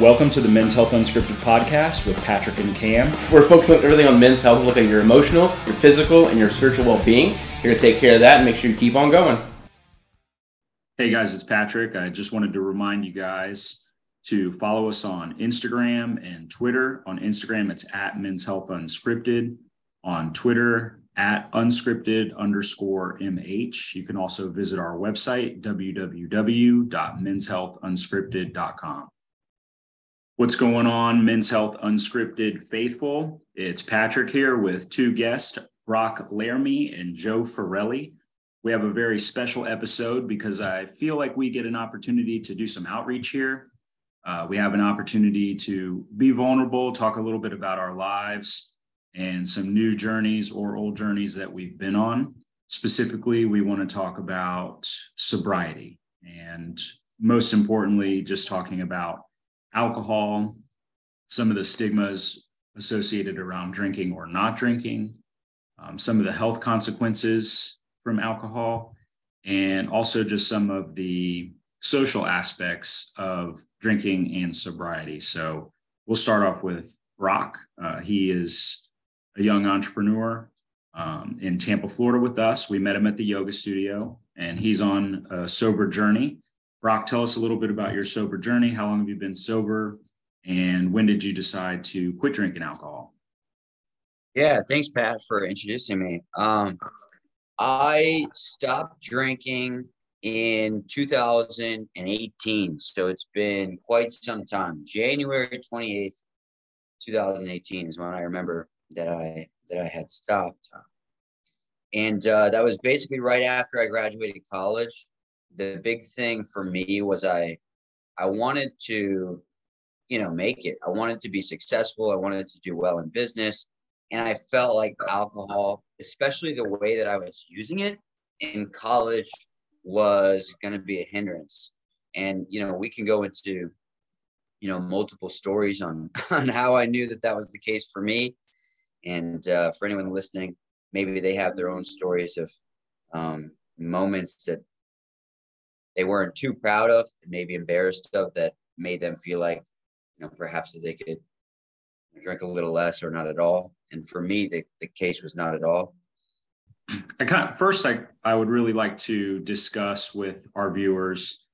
Welcome to the Men's Health Unscripted podcast with Patrick and Cam. We're focused on everything on men's health. Look at your emotional, your physical, and your spiritual well-being. You're going to take care of that and make sure you keep on going. Hey guys, it's Patrick. I just wanted to remind you guys to follow us on Instagram and Twitter. On Instagram, it's at Men's Health Unscripted. On Twitter, at unscripted_MH. You can also visit our website, www.menshealthunscripted.com. What's going on, Men's Health Unscripted faithful? It's Patrick here with two guests, Brock Laramie and Joe Ferrelli. We have a very special episode because I feel like we get an opportunity to do some outreach here. We have an opportunity to be vulnerable, talk a little bit about our lives and some new journeys or old journeys that we've been on. Specifically, we want to talk about sobriety and, most importantly, just talking about alcohol, some of the stigmas associated around drinking or not drinking, some of the health consequences from alcohol, and also just some of the social aspects of drinking and sobriety. So we'll start off with Brock. He is a young entrepreneur in Tampa, Florida with us. We met him at the yoga studio and he's on a sober journey. Brock, tell us a little bit about your sober journey. How long have you been sober? And when did you decide to quit drinking alcohol? Yeah, thanks, Pat, for introducing me. I stopped drinking in 2018. So it's been quite some time. January 28th, 2018 is when I remember that I had stopped. And that was basically right after I graduated college. The big thing for me was I wanted to, make it. I wanted to be successful. I wanted to do well in business. And I felt like alcohol, especially the way that I was using it in college, was going to be a hindrance. And, we can go into, multiple stories on how I knew that was the case for me. And for anyone listening, maybe they have their own stories of moments that they weren't too proud of and maybe embarrassed of that made them feel like, perhaps that they could drink a little less or not at all. And for me, the case was not at all. I would really like to discuss with our viewers,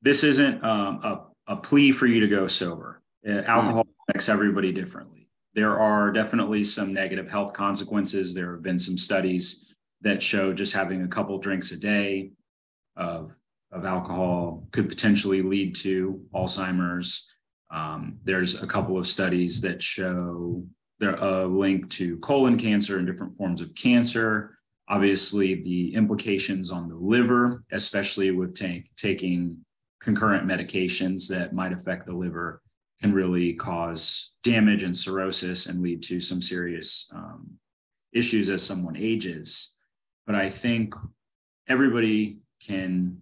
this isn't a plea for you to go sober. Alcohol affects everybody differently. There are definitely some negative health consequences. There have been some studies that show just having a couple drinks a day of alcohol could potentially lead to Alzheimer's. There's a couple of studies that show a link to colon cancer and different forms of cancer. Obviously, the implications on the liver, especially with taking concurrent medications that might affect the liver, can really cause damage and cirrhosis and lead to some serious issues as someone ages. But I think everybody can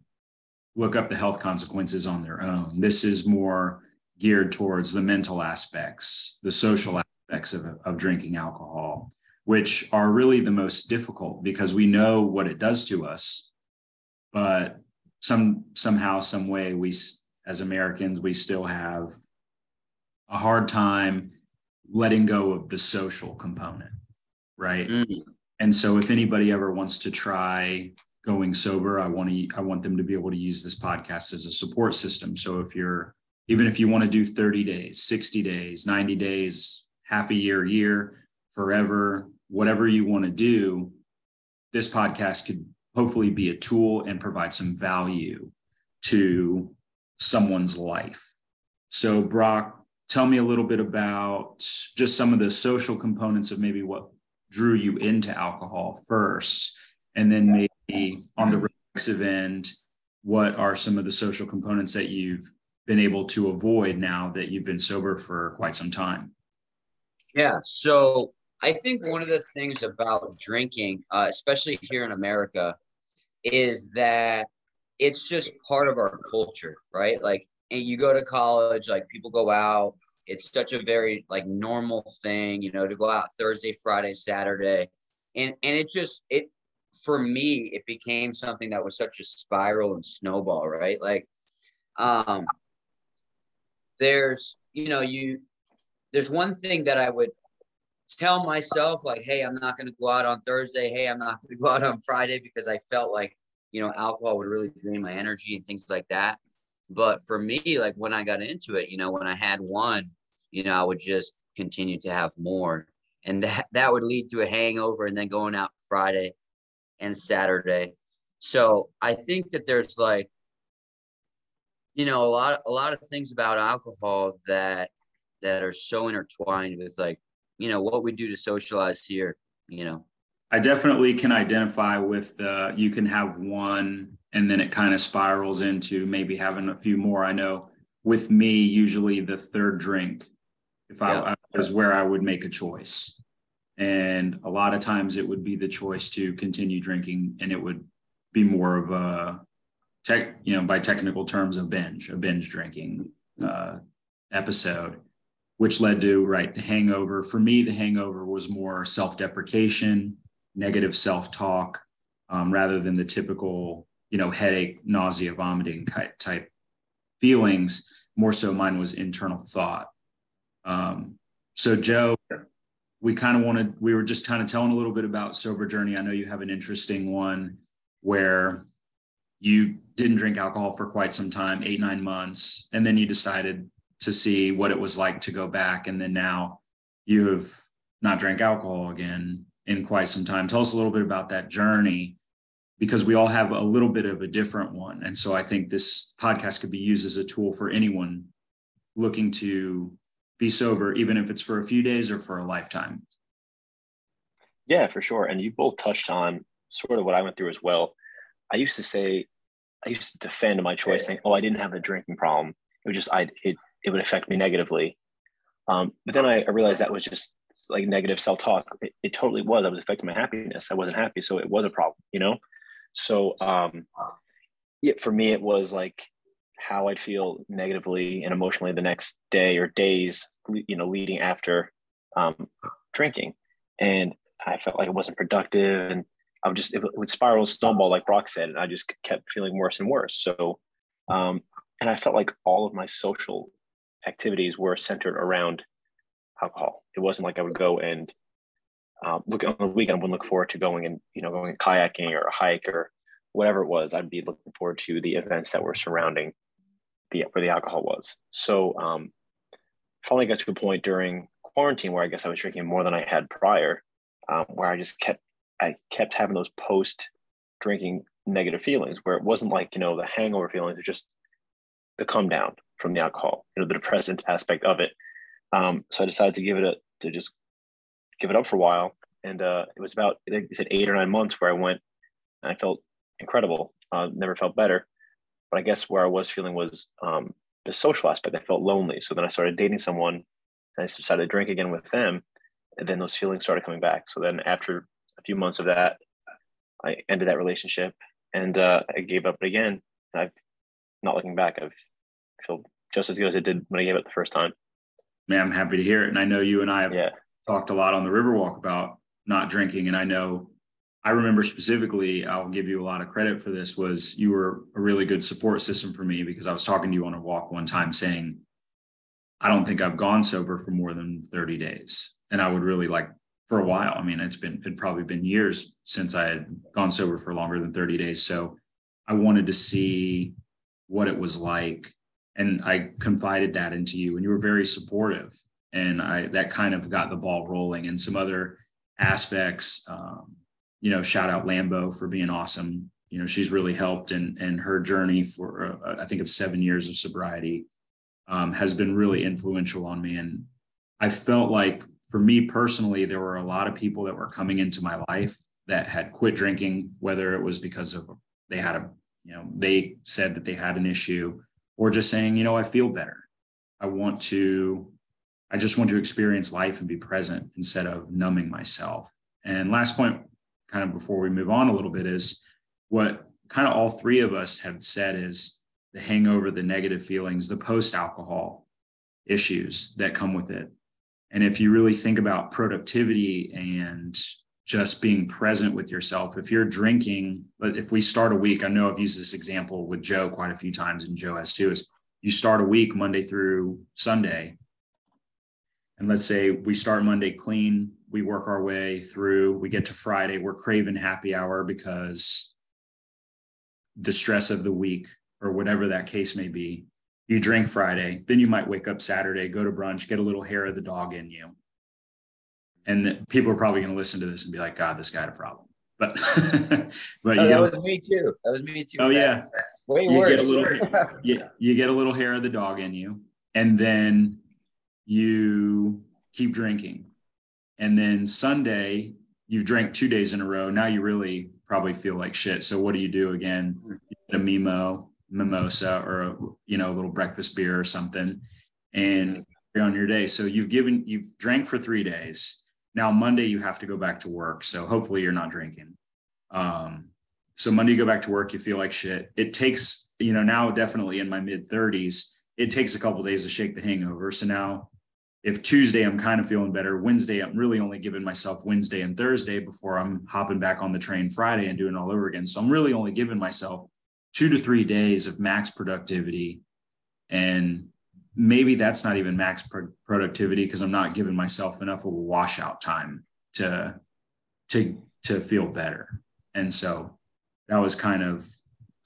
look up the health consequences on their own. This is more geared towards the mental aspects, the social aspects of drinking alcohol, which are really the most difficult because we know what it does to us, but somehow, some way, we as Americans, we still have a hard time letting go of the social component, right? Mm-hmm. And so if anybody ever wants to try going sober, I want them to be able to use this podcast as a support system. So even if you want to do 30 days, 60 days, 90 days, half a year, forever, whatever you want to do, this podcast could hopefully be a tool and provide some value to someone's life. So Brock, tell me a little bit about just some of the social components of maybe what drew you into alcohol first, and then maybe on the reflexive end, what are some of the social components that you've been able to avoid now that you've been sober for quite some time? Yeah, so I think one of the things about drinking, especially here in America, is that it's just part of our culture, right? Like, and you go to college, like people go out. It's such a very normal thing, to go out Thursday, Friday, Saturday. And it for me, it became something that was such a spiral and snowball, right? there's one thing that I would tell myself, like, hey, I'm not going to go out on Thursday. Hey, I'm not going to go out on Friday, because I felt like, you know, alcohol would really drain my energy and things like that. But for me, like when I got into it, you know, when I had one, you know, I would just continue to have more. And that would lead to a hangover and then going out Friday and Saturday. So I think that there's like, you know, a lot of things about alcohol that are so intertwined with, like, you know, what we do to socialize here, you know. I definitely can identify with the, you can have one and then it kind of spirals into maybe having a few more. I know with me, usually the third drink, is where I would make a choice. And a lot of times it would be the choice to continue drinking, and it would be more of a by technical terms, a binge drinking episode, which led to the hangover. For me, the hangover was more self-deprecation, negative self-talk, rather than the typical, you know, headache, nausea, vomiting type feelings. More so mine was internal thought. So Joe, we were just kind of telling a little bit about Sober Journey. I know you have an interesting one where you didn't drink alcohol for quite some time, 8-9 months. And then you decided to see what it was like to go back. And then now you have not drank alcohol again in quite some time. Tell us a little bit about that journey, because we all have a little bit of a different one. And so I think this podcast could be used as a tool for anyone looking to be sober, even if it's for a few days or for a lifetime. Yeah, for sure. And you both touched on sort of what I went through as well. I used to defend my choice, saying, oh, I didn't have a drinking problem. It was just, it would affect me negatively. But then I realized that was just like negative self-talk. It totally was. I was affecting my happiness. I wasn't happy. So it was a problem, you know? So for me, it was like how I'd feel negatively and emotionally the next day or days, you know, leading after drinking. And I felt like it wasn't productive, and it would spiral, snowball, like Brock said, and I just kept feeling worse and worse. So, and I felt like all of my social activities were centered around alcohol. It wasn't like I would go and look on the weekend. I wouldn't look forward to going kayaking or a hike or whatever it was. I'd be looking forward to the events that were surrounding where the alcohol was. So, finally got to a point during quarantine where I guess I was drinking more than I had prior, where I just kept having those post-drinking negative feelings, where it wasn't like, you know, the hangover feelings, or just the come down from the alcohol, you know, the depressant aspect of it. So I decided to give it up for a while. And it was about, like you said, 8 or 9 months where I went and I felt incredible. Never felt better. But I guess where I was feeling was the social aspect. I felt lonely. So then I started dating someone and I decided to drink again with them. And then those feelings started coming back. So then after a few months of that, I ended that relationship, and I gave up again. And I've not looking back. I feel just as good as I did when I gave up the first time. Man, I'm happy to hear it. And I know you and I have talked a lot on the Riverwalk about not drinking. And I know, I remember specifically, I'll give you a lot of credit for this, was you were a really good support system for me, because I was talking to you on a walk one time saying, I don't think I've gone sober for more than 30 days. And I would really like, for a while. I mean, it'd probably been years since I had gone sober for longer than 30 days. So I wanted to see what it was like. And I confided that into you, and you were very supportive. And that kind of got the ball rolling. And some other aspects, you know, shout out Lambo for being awesome. You know, she's really helped, and her journey for, I think of 7 years of sobriety, has been really influential on me. And I felt like, for me personally, there were a lot of people that were coming into my life that had quit drinking, whether it was because of they said that they had an issue, or just saying, you know, I feel better. I just want to experience life and be present instead of numbing myself. And last point, kind of before we move on a little bit, is what kind of all three of us have said is the hangover, the negative feelings, the post-alcohol issues that come with it. And if you really think about productivity and just being present with yourself, if you're drinking, but if we start a week, I know I've used this example with Joe quite a few times, and Joe has too, is you start a week Monday through Sunday. And let's say we start Monday clean, we work our way through, we get to Friday, we're craving happy hour because the stress of the week or whatever that case may be. You drink Friday, then you might wake up Saturday, go to brunch, get a little hair of the dog in you. And people are probably going to listen to this and be like, God, this guy had a problem. But, but oh, that was me too. That was me too. Oh, yeah. Way worse. You get a little hair of the dog in you. And then you keep drinking. And then Sunday, you've drank 2 days in a row. Now you really probably feel like shit. So what do you do again? You get a mimosa or a little breakfast beer or something and you're on your day. So you've drank for 3 days. Now Monday you have to go back to work. So hopefully you're not drinking. So Monday you go back to work, you feel like shit. It takes, now definitely in my mid 30s, it takes a couple of days to shake the hangover. So now if Tuesday I'm kind of feeling better, Wednesday, I'm really only giving myself Wednesday and Thursday before I'm hopping back on the train Friday and doing it all over again. So I'm really only giving myself 2 to 3 days of max productivity. And maybe that's not even max productivity because I'm not giving myself enough of a washout time to feel better. And so that was kind of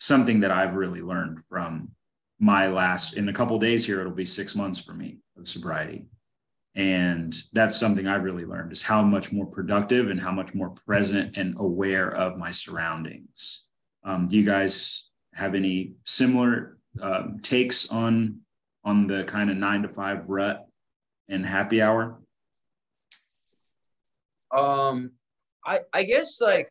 something that I've really learned from my last, in a couple of days here, it'll be 6 months for me of sobriety. And that's something I really learned is how much more productive and how much more present and aware of my surroundings. Do you guys have any similar takes on the kind of 9 to 5 rut and happy hour? I guess like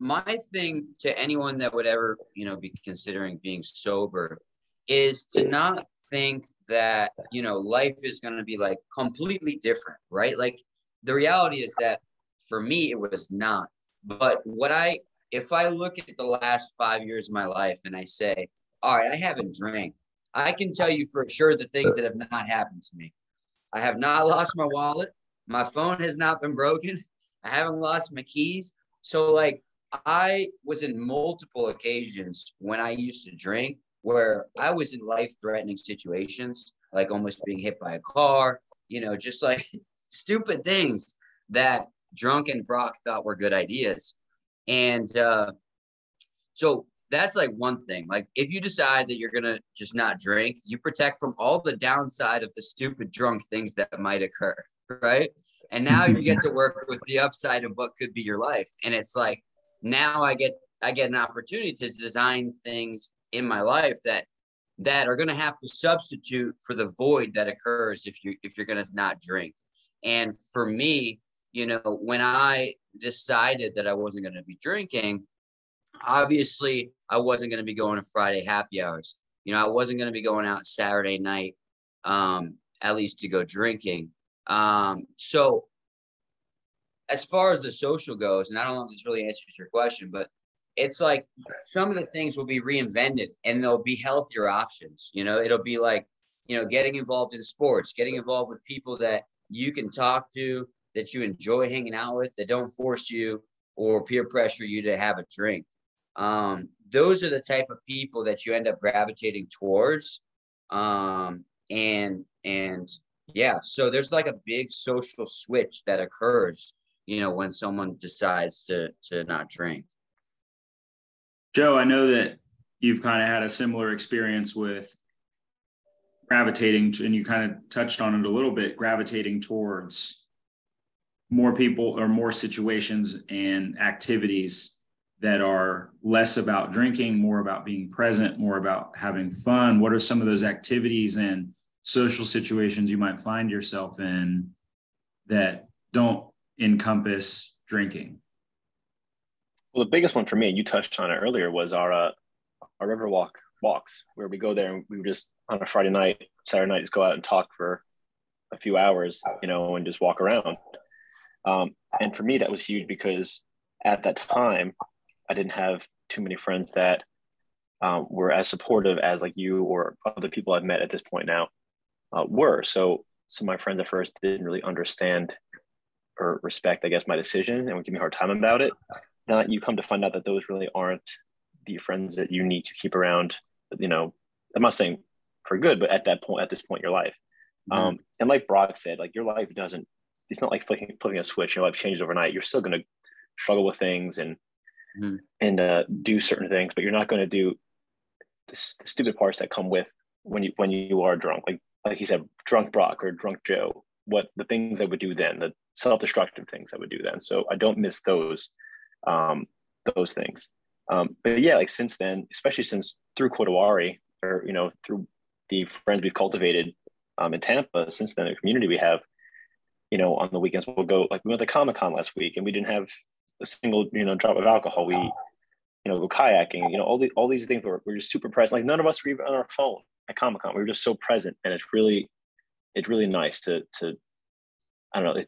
my thing to anyone that would ever, be considering being sober is to not think that, life is going to be like completely different, right? Like the reality is that for me, it was not, but if I look at the last 5 years of my life and I say, all right, I haven't drank, I can tell you for sure the things that have not happened to me. I have not lost my wallet. My phone has not been broken. I haven't lost my keys. So like I was in multiple occasions when I used to drink where I was in life-threatening situations, like almost being hit by a car, just like stupid things that drunken Brock thought were good ideas. And so that's like one thing, like if you decide that you're going to just not drink, you protect from all the downside of the stupid drunk things that might occur. Right. And now you get to work with the upside of what could be your life. And it's like, now I get an opportunity to design things in my life that are going to have to substitute for the void that occurs if you're going to not drink. And for me, when I decided that I wasn't going to be drinking, obviously I wasn't going to be going to Friday happy hours. I wasn't going to be going out Saturday night, at least to go drinking. So as far as the social goes, and I don't know if this really answers your question, but it's like some of the things will be reinvented and there'll be healthier options. It'll be like, getting involved in sports, getting involved with people that you can talk to, that you enjoy hanging out with, that don't force you or peer pressure you to have a drink. Those are the type of people that you end up gravitating towards. So there's like a big social switch that occurs, when someone decides to not drink. Joe, I know that you've kind of had a similar experience with gravitating, and you kind of touched on it a little bit, gravitating towards more people or more situations and activities that are less about drinking, more about being present, more about having fun. What are some of those activities and social situations you might find yourself in that don't encompass drinking? Well, the biggest one for me, and you touched on it earlier, was our Riverwalk walks, where we go there and we just on a Friday night, Saturday night, just go out and talk for a few hours, and just walk around. And for me, that was huge because at that time, I didn't have too many friends that were as supportive as like you or other people I've met at this point now were. So my friends at first didn't really understand or respect, I guess, my decision and would give me a hard time about it. Now you come to find out that those really aren't the friends that you need to keep around. I'm not saying for good, but at this point in your life. Mm-hmm. And like Brock said, like your life doesn't, it's not like flipping a switch, your life changes overnight. You're still going to struggle with things and do certain things, but you're not going to do the stupid parts that come with when you are drunk. Like he said, drunk Brock or drunk Joe, the things I would do then, the self-destructive things I would do then. So I don't miss those things. But yeah, like since then, especially since through Kodawari or, you know, through the friends we've cultivated in Tampa, since then, the community we have, you know, on the weekends, we'll go, like we went to Comic-Con last week and we didn't have a single, you know, drop of alcohol. We, you know, go kayaking, you know, all these things we're just super present. Like none of us were even on our phone at Comic-Con. We were just so present, and it's really nice to I don't know,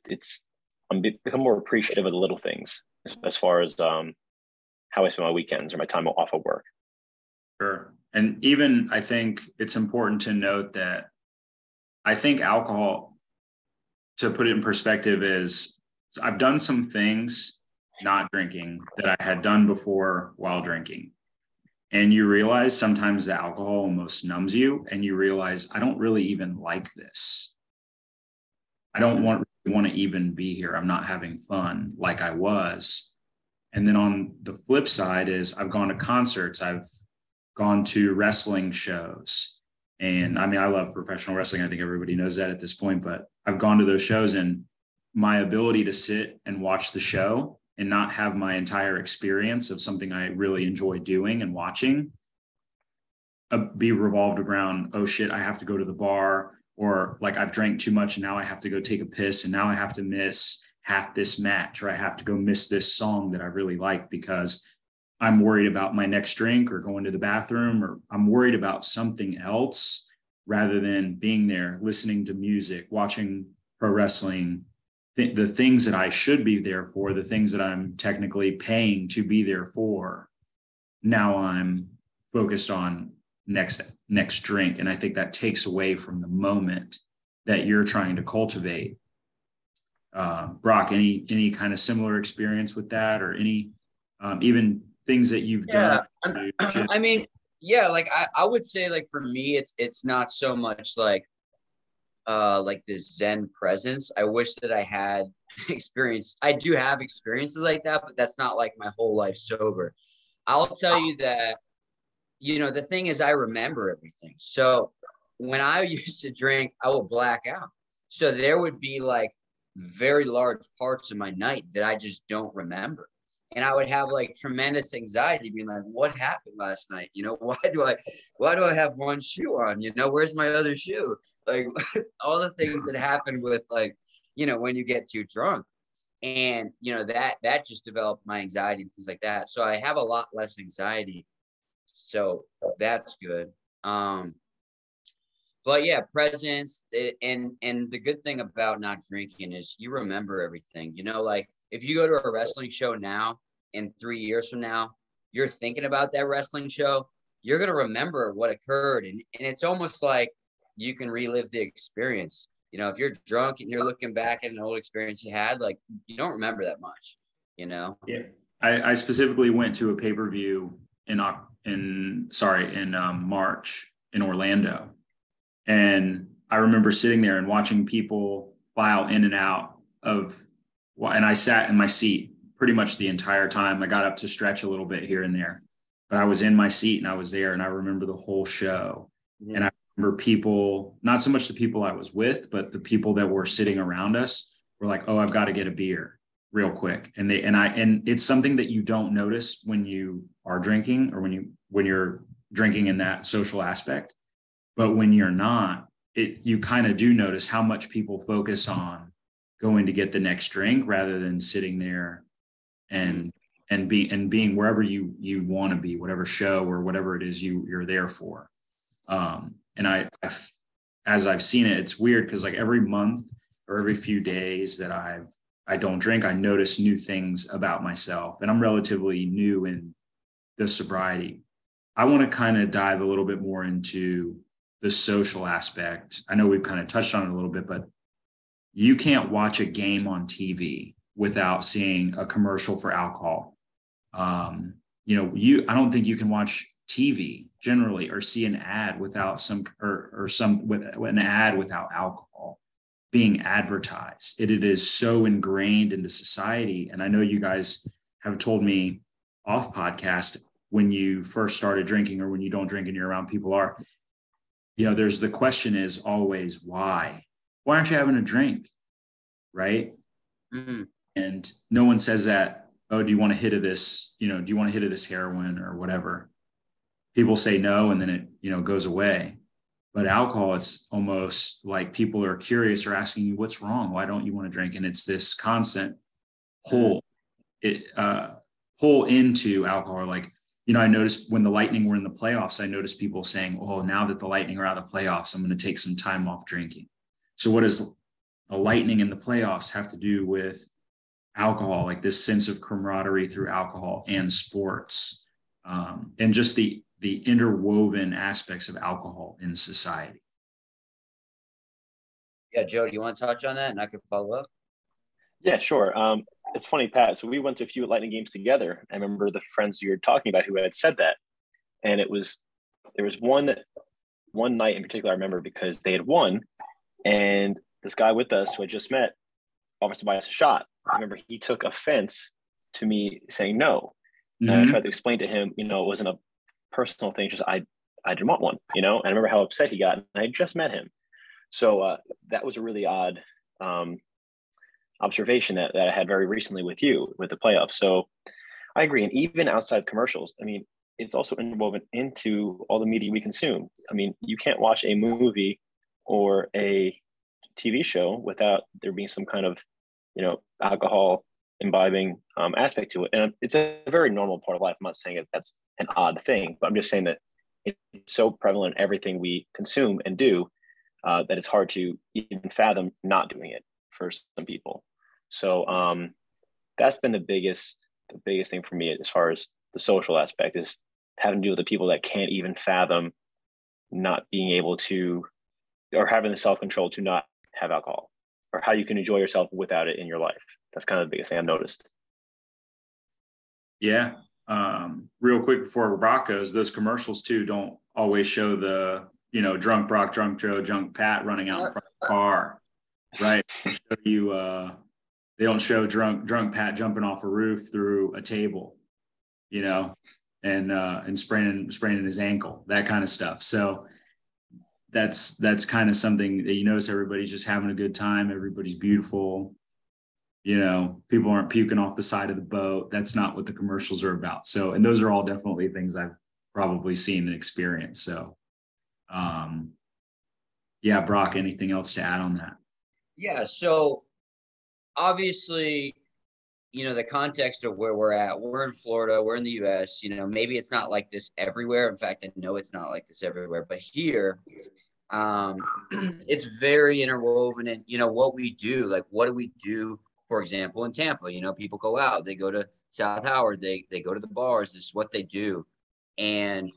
I'm become more appreciative of the little things as far as how I spend my weekends or my time off of work. Sure. And even I think it's important to note that I think alcohol, to put it in perspective, is I've done some things not drinking that I had done before while drinking. And you realize sometimes the alcohol almost numbs you, and you realize I don't really even like this. I don't want to even be here. I'm not having fun like I was. And then on the flip side is I've gone to concerts. I've gone to wrestling shows. And I mean, I love professional wrestling. I think everybody knows that at this point, but I've gone to those shows, and my ability to sit and watch the show and not have my entire experience of something I really enjoy doing and watching be revolved around, oh shit, I have to go to the bar, or like I've drank too much and now I have to go take a piss, and now I have to miss half this match, or I have to go miss this song that I really like because I'm worried about my next drink or going to the bathroom, or I'm worried about something else rather than being there, listening to music, watching pro wrestling, the things that I should be there for, the things that I'm technically paying to be there for. Now I'm focused on next drink. And I think that takes away from the moment that you're trying to cultivate. Brock, any kind of similar experience with that, or any even things that you've done? I mean, yeah, like I would say, like for me, it's not so much like this Zen presence. I wish that I had experience. I do have experiences like that, but that's not like my whole life sober. I'll tell you that, you know, the thing is I remember everything. So when I used to drink, I would black out. So there would be like very large parts of my night that I just don't remember. And I would have like tremendous anxiety being like, what happened last night? You know, why do I have one shoe on? You know, where's my other shoe? Like all the things that happen with like, you know, when you get too drunk. And, you know, that just developed my anxiety and things like that. So I have a lot less anxiety. So that's good. But yeah, presence. And the good thing about not drinking is you remember everything, you know, like if you go to a wrestling show now and 3 years from now, you're thinking about that wrestling show, you're going to remember what occurred. And it's almost like you can relive the experience. You know, if you're drunk and you're looking back at an old experience you had, like you don't remember that much, you know? Yeah. I specifically went to a pay-per-view in March in Orlando. And I remember sitting there and watching people file in and out of, well, and I sat in my seat pretty much the entire time. I got up to stretch a little bit here and there, but I was in my seat and I was there, and I remember the whole show. Mm-hmm. And I remember people, not so much the people I was with, but the people that were sitting around us were like, oh, I've got to get a beer real quick. And and it's something that you don't notice when you are drinking, or when you're drinking in that social aspect. But when you're not, you kind of do notice how much people focus on going to get the next drink rather than sitting there and being wherever you want to be, whatever show or whatever it is you're there for. And as I've seen it, it's weird because like every month or every few days that I don't drink, I notice new things about myself, and I'm relatively new in the sobriety. I want to kind of dive a little bit more into the social aspect. I know we've kind of touched on it a little bit, but you can't watch a game on TV without seeing a commercial for alcohol. I don't think you can watch TV generally, or see an ad without some, an ad without alcohol being advertised. It is so ingrained into society. And I know you guys have told me off podcast, when you first started drinking, or when you don't drink and you're around people are, you know, there's the question is always, why aren't you having a drink? Right. Mm-hmm. And no one says that, oh, do you want a hit of this? You know, do you want a hit of this heroin or whatever? People say no, and then it, you know, goes away. But alcohol, it's almost like people are curious or asking you, what's wrong? Why don't you want to drink? And it's this constant pull into alcohol. Like, you know, I noticed when the Lightning were in the playoffs, I noticed people saying, oh, now that the Lightning are out of the playoffs, I'm going to take some time off drinking. So what does a Lightning in the playoffs have to do with alcohol? Like this sense of camaraderie through alcohol and sports, and just the interwoven aspects of alcohol in society. Yeah, Joe, do you want to touch on that and I can follow up? Yeah, sure. It's funny, Pat. So we went to a few Lightning games together. I remember the friends you were talking about who had said that. And it was, there was one night in particular I remember because they had won. And this guy with us who I just met offers to buy us a shot. I remember he took offense to me saying no. Mm-hmm. And I tried to explain to him, you know, it wasn't a personal thing, just I didn't want one, you know. And I remember how upset he got, and I just met him. So that was a really odd observation that I had very recently with you with the playoffs. So I agree. And even outside commercials, I mean, it's also interwoven into all the media we consume. I mean, you can't watch a movie or a TV show without there being some kind of, you know, alcohol imbibing aspect to it. And it's a very normal part of life. I'm not saying that that's an odd thing, but I'm just saying that it's so prevalent in everything we consume and do that it's hard to even fathom not doing it for some people. So that's been the biggest thing for me as far as the social aspect is having to deal with the people that can't even fathom not being able to, or having the self-control to not have alcohol, or how you can enjoy yourself without it in your life. That's kind of the biggest thing I've noticed. Yeah. Real quick before Brock goes, those commercials too don't always show the, you know, drunk Brock, drunk Joe, drunk Pat running out in front of the car, right? They don't show drunk Pat jumping off a roof through a table, you know, and spraining his ankle, that kind of stuff. So that's kind of something that you notice. Everybody's just having a good time. Everybody's beautiful. You know, people aren't puking off the side of the boat. That's not what the commercials are about. So, and those are all definitely things I've probably seen and experienced. So, yeah, Brock, anything else to add on that? Yeah. So obviously, you know, the context of where we're at, we're in Florida, we're in the US, you know, maybe it's not like this everywhere. In fact, I know it's not like this everywhere, but here, it's very interwoven in, you know, what we do, like, what do we do? For example, in Tampa, you know, people go out, they go to South Howard, they go to the bars, this is what they do. And,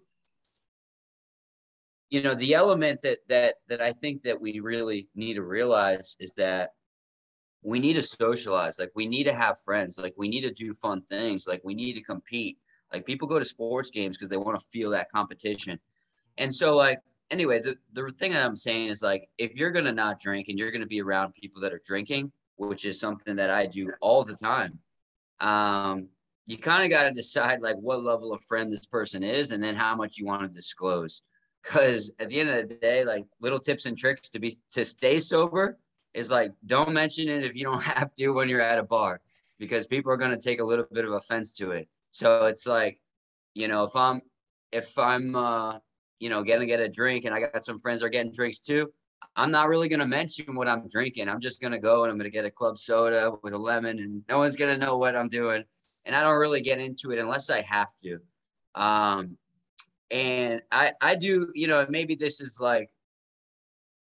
you know, the element that I think that we really need to realize is that we need to socialize. Like, we need to have friends. Like, we need to do fun things. Like, we need to compete. Like, people go to sports games because they want to feel that competition. And so, like, anyway, the thing that I'm saying is, like, if you're going to not drink and you're going to be around people that are drinking, which is something that I do all the time. You kind of got to decide like what level of friend this person is and then how much you want to disclose. Because at the end of the day, like little tips and tricks to stay sober is like, don't mention it if you don't have to when you're at a bar, because people are going to take a little bit of offense to it. So it's like, you know, if I'm you know, going to get a drink and I got some friends that are getting drinks too, I'm not really going to mention what I'm drinking. I'm just going to go and I'm going to get a club soda with a lemon and no one's going to know what I'm doing. And I don't really get into it unless I have to. And I do, you know, maybe this is like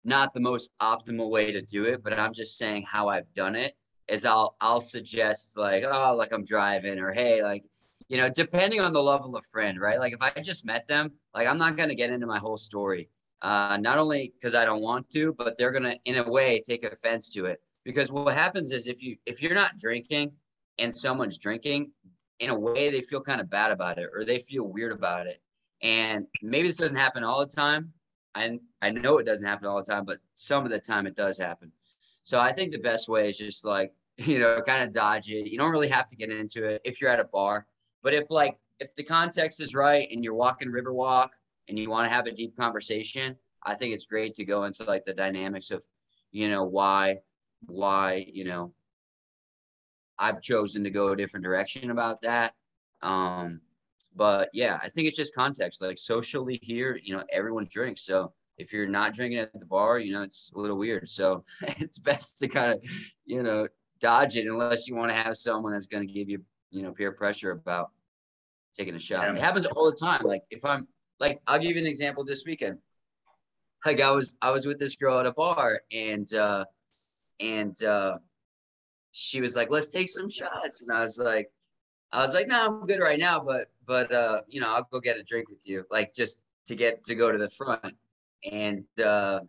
not the most optimal way to do it, but I'm just saying how I've done it is I'll suggest like, oh, like I'm driving or, hey, like, you know, depending on the level of friend, right? Like if I just met them, like I'm not going to get into my whole story. Not only because I don't want to, but they're going to, in a way, take offense to it. Because what happens is if you're not drinking and someone's drinking, in a way, they feel kind of bad about it or they feel weird about it. And maybe this doesn't happen all the time. I know it doesn't happen all the time, but some of the time it does happen. So I think the best way is just like, you know, kind of dodge it. You don't really have to get into it if you're at a bar. But if like, if the context is right and you're walking Riverwalk and you want to have a deep conversation, I think it's great to go into like the dynamics of, you know, why, you know, I've chosen to go a different direction about that. But yeah, I think it's just context. Like socially here, you know, everyone drinks. So if you're not drinking at the bar, you know, it's a little weird. So it's best to kind of, you know, dodge it unless you want to have someone that's going to give you, you know, peer pressure about taking a shot. It happens all the time. Like if I'm like, I'll give you an example this weekend. Like I was with this girl at a bar and she was like, let's take some shots. And I was like, no, I'm good right now, but you know, I'll go get a drink with you, like just to go to the front. And, you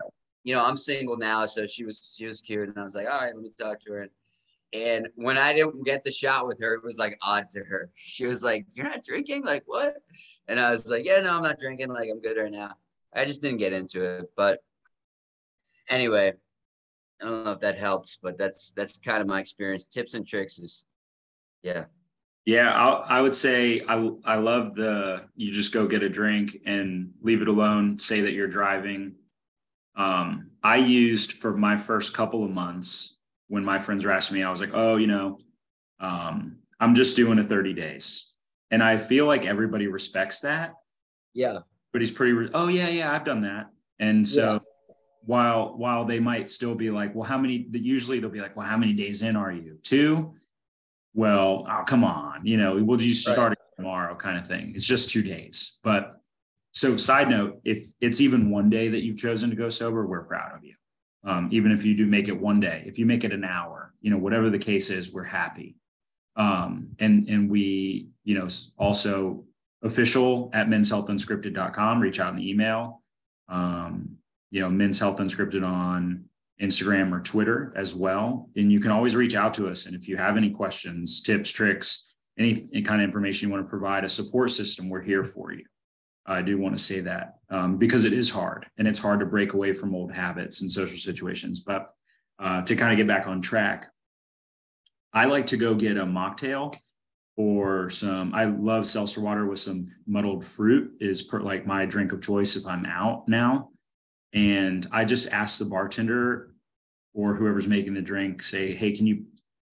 know, I'm single now. So she was cute. And I was like, all right, let me talk to her. And when I didn't get the shot with her, it was like odd to her. She was like, you're not drinking? Like what? And I was like, yeah, no, I'm not drinking. Like I'm good right now. I just didn't get into it. But anyway, I don't know if that helps, but that's kind of my experience. Tips and tricks is, yeah. Yeah, I would say I love the, you just go get a drink and leave it alone, say that you're driving. I used for my first couple of months when my friends were asking me, I was like, oh, you know, I'm just doing a 30 days. And I feel like everybody respects that. Yeah. But he's pretty, oh yeah, yeah, I've done that. And so yeah. While they might still be like, well, how many, usually they'll be like, well, how many days in are you? 2? Well, oh, come on, you know, we'll just start it tomorrow kind of thing. It's just 2 days. But so side note, if it's even one day that you've chosen to go sober, we're proud of you. Even if you do make it one day, if you make it an hour, you know, whatever the case is, we're happy. And we, you know, also official at menshealthunscripted.com, reach out in the email, you know, Men's Health Unscripted on Instagram or Twitter as well. And you can always reach out to us. And if you have any questions, tips, tricks, any kind of information you want to provide, a support system, we're here for you. I do want to say that because it is hard, and it's hard to break away from old habits and social situations. But to kind of get back on track, I like to go get a mocktail or I love seltzer water with some muddled fruit is like my drink of choice if I'm out now. And I just ask the bartender or whoever's making the drink, say, hey, can you,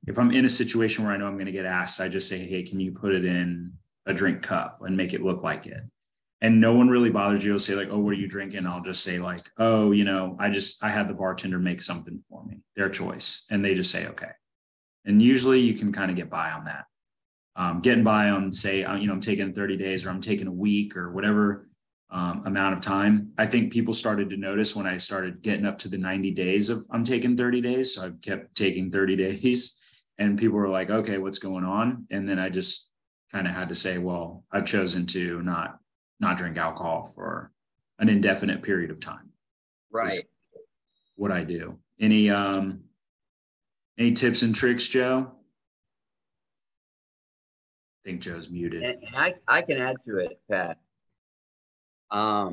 if I'm in a situation where I know I'm going to get asked, I just say, hey, can you put it in a drink cup and make it look like it? And no one really bothers you. They'll say like, oh, what are you drinking? I'll just say like, oh, you know, I had the bartender make something for me, their choice. And they just say, okay. And usually you can kind of get by on that. Getting by on say, you know, I'm taking 30 days or I'm taking a week or whatever amount of time. I think people started to notice when I started getting up to the 90 days of I'm taking 30 days. So I've kept taking 30 days and people were like, okay, what's going on? And then I just kind of had to say, well, I've chosen to not drink alcohol for an indefinite period of time. Right. What I do. Any tips and tricks, Joe? I think Joe's muted. And I can add to it, Pat. I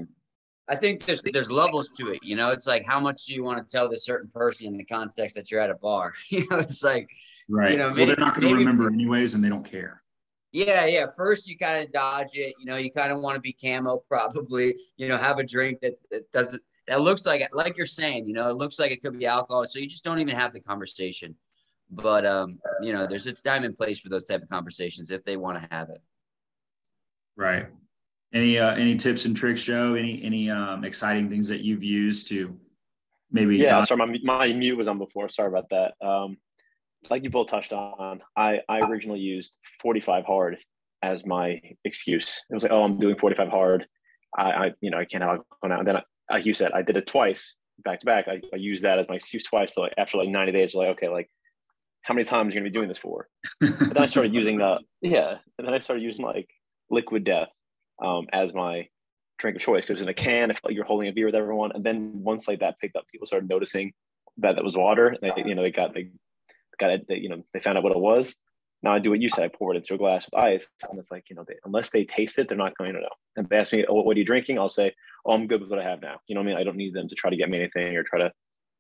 think there's levels to it. You know, it's like, how much do you want to tell this certain person in the context that you're at a bar? You know, it's like, right. You know, maybe, well, they're not going to remember anyways, and they don't care. Yeah. Yeah. First, you kind of dodge it. You know, you kind of want to be camo, probably, you know, have a drink that doesn't, that looks like you're saying, you know, it looks like it could be alcohol. So you just don't even have the conversation, but, you know, it's time and place for those type of conversations if they want to have it. Right. Any tips and tricks, Joe? Any exciting things that you've used to maybe? Yeah, sorry, my mute was on before. Sorry about that. Like you both touched on, I originally used 45 hard as my excuse. It was like, oh, I'm doing 45 hard. I can't have alcohol now. And then, like you said, I did it twice back to back. I used that as my excuse twice. So like, after like 90 days, like, okay, like how many times are you gonna be doing this for? But then I started using like Liquid Death as my drink of choice, because in a can, I felt like you're holding a beer with everyone. And then once like that picked up, people started noticing that was water. And they, you know, they found out what it was. Now I do what you said. I pour it into a glass with ice, and it's like, you know, unless they taste it, they're not going to know. And if they ask me, oh, what are you drinking? I'll say, oh, I'm good with what I have now. You know what I mean? I don't need them to try to get me anything or try to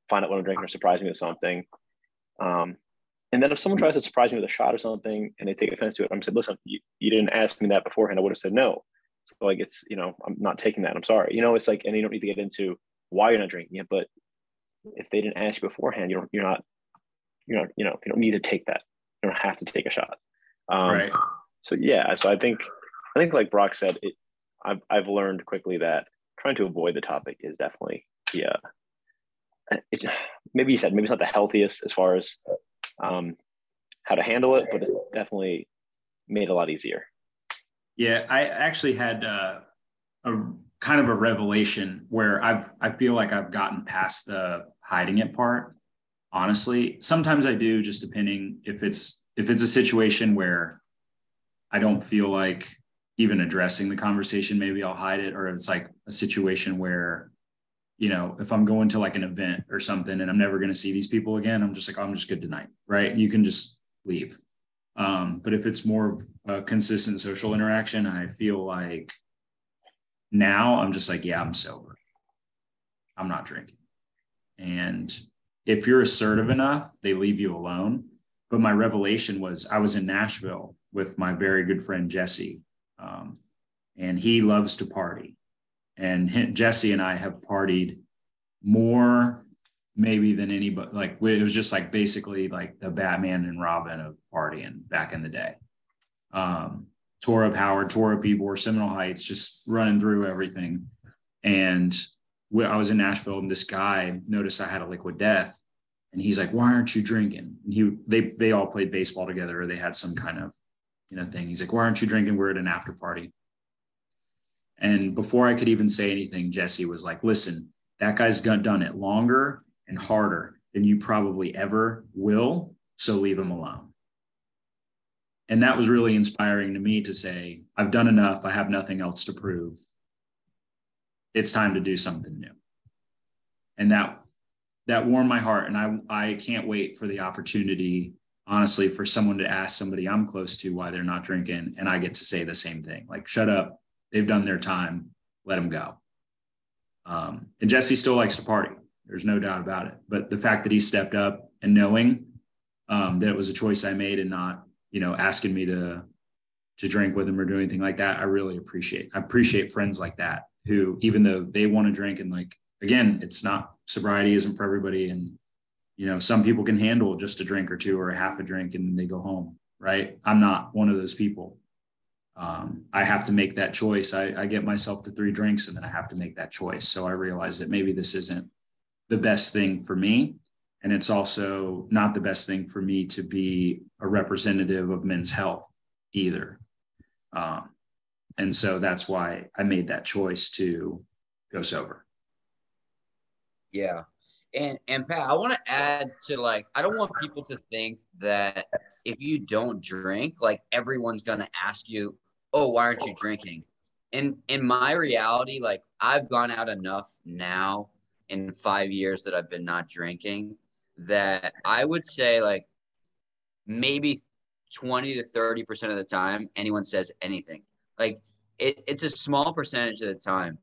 find out what I'm drinking or surprise me with something. And then if someone tries to surprise me with a shot or something and they take offense to it, I'm saying, listen, you didn't ask me that beforehand. I would have said no. So like, it's, you know, I'm not taking that. I'm sorry. You know, it's like, and you don't need to get into why you're not drinking it, but if they didn't ask you beforehand, you you don't need to take that. You don't have to take a shot. Right. So yeah. So I think like Brock said, I've learned quickly that trying to avoid the topic is definitely, yeah. Maybe it's not the healthiest as far as how to handle it, but it's definitely made it a lot easier. Yeah, I actually had a kind of a revelation where I feel like I've gotten past the hiding it part. Honestly, sometimes I do, just depending if it's a situation where I don't feel like even addressing the conversation, maybe I'll hide it. Or it's like a situation where, you know, if I'm going to like an event or something and I'm never going to see these people again, I'm just like, oh, I'm just good tonight. Right. You can just leave. But if it's more of a consistent social interaction, I feel like now I'm just like, yeah, I'm sober. I'm not drinking. And if you're assertive enough, they leave you alone. But my revelation was I was in Nashville with my very good friend, Jesse, and he loves to party. And Jesse and I have partied more maybe than anybody. Like, it was just like basically like the Batman and Robin of partying back in the day. Tour of Howard, tour of Ybor, Seminole Heights, just running through everything. And I was in Nashville, and this guy noticed I had a Liquid Death, and he's like, why aren't you drinking? And they all played baseball together, or they had some kind of, you know, thing. He's like, why aren't you drinking? We're at an after party. And before I could even say anything, Jesse was like, listen, that guy's done it longer and harder than you probably ever will. So leave him alone. And that was really inspiring to me to say, I've done enough. I have nothing else to prove. It's time to do something new. And that warmed my heart. And I can't wait for the opportunity, honestly, for someone to ask somebody I'm close to why they're not drinking. And I get to say the same thing, like, shut up. They've done their time. Let them go. And Jesse still likes to party. There's no doubt about it. But the fact that he stepped up and knowing that it was a choice I made and not, you know, asking me to drink with him or do anything like that, I really appreciate. I appreciate friends like that who, even though they want to drink, and like, again, it's not, sobriety isn't for everybody. And, you know, some people can handle just a drink or two or a half a drink and then they go home. Right. I'm not one of those people. I have to make that choice. I get myself to 3 drinks and then I have to make that choice. So I realized that maybe this isn't the best thing for me. And it's also not the best thing for me to be a representative of Men's Health either. And so that's why I made that choice to go sober. Yeah. And Pat, I want to add to, like, I don't want people to think that if you don't drink, like, everyone's going to ask you, oh, why aren't you drinking? And in my reality, like, I've gone out enough now in 5 years that I've been not drinking that I would say, like, maybe 20 to 30% of the time anyone says anything. Like, it's a small percentage of the time.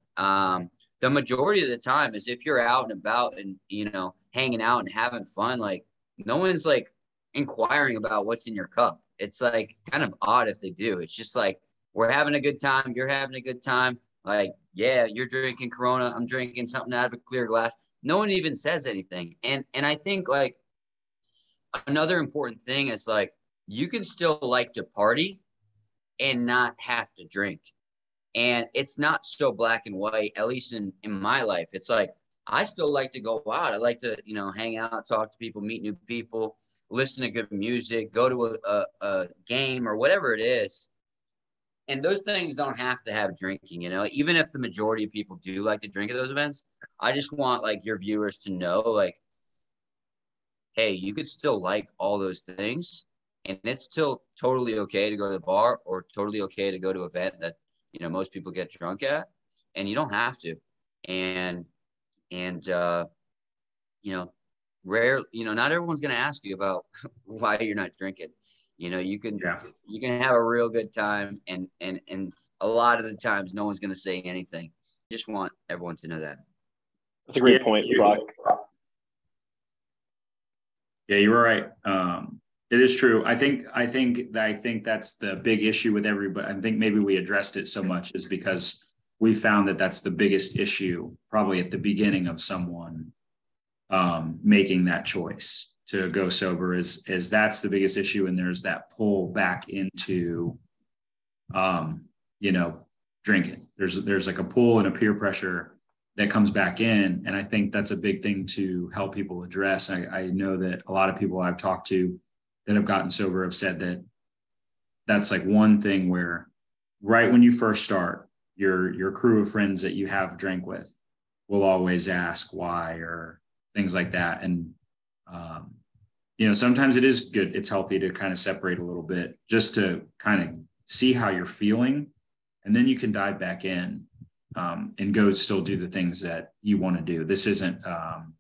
The majority of the time is if you're out and about and, you know, hanging out and having fun, like, no one's like inquiring about what's in your cup. It's like kind of odd if they do. It's just like, we're having a good time. You're having a good time. Like, yeah, you're drinking Corona. I'm drinking something out of a clear glass. No one even says anything. And I think, like, another important thing is, like, you can still like to party and not have to drink. And it's not so black and white, at least in my life. It's like, I still like to go out. I like to, you know, hang out, talk to people, meet new people, listen to good music, go to a game or whatever it is. And those things don't have to have drinking, you know, even if the majority of people do like to drink at those events. I just want, like, your viewers to know, like, hey, you could still like all those things. And it's still totally okay to go to the bar or totally okay to go to an event that, you know, most people get drunk at, and you don't have to. And you know, not everyone's going to ask you about why you're not drinking. You know, you can have a real good time, and a lot of the times no one's going to say anything. Just want everyone to know that. That's a great point, Brock. Yeah, you're right. It is true. I think that's the big issue with everybody. I think maybe we addressed it so much is because we found that that's the biggest issue probably at the beginning of someone making that choice to go sober is that's the biggest issue. And there's that pull back into, drinking. There's like a pull and a peer pressure that comes back in. And I think that's a big thing to help people address. I know that a lot of people I've talked to that have gotten sober have said that that's like one thing where right when you first start, your crew of friends that you have drank with will always ask why or things like that. And, sometimes it is good. It's healthy to kind of separate a little bit just to kind of see how you're feeling. And then you can dive back in and go still do the things that you want to do. This isn't,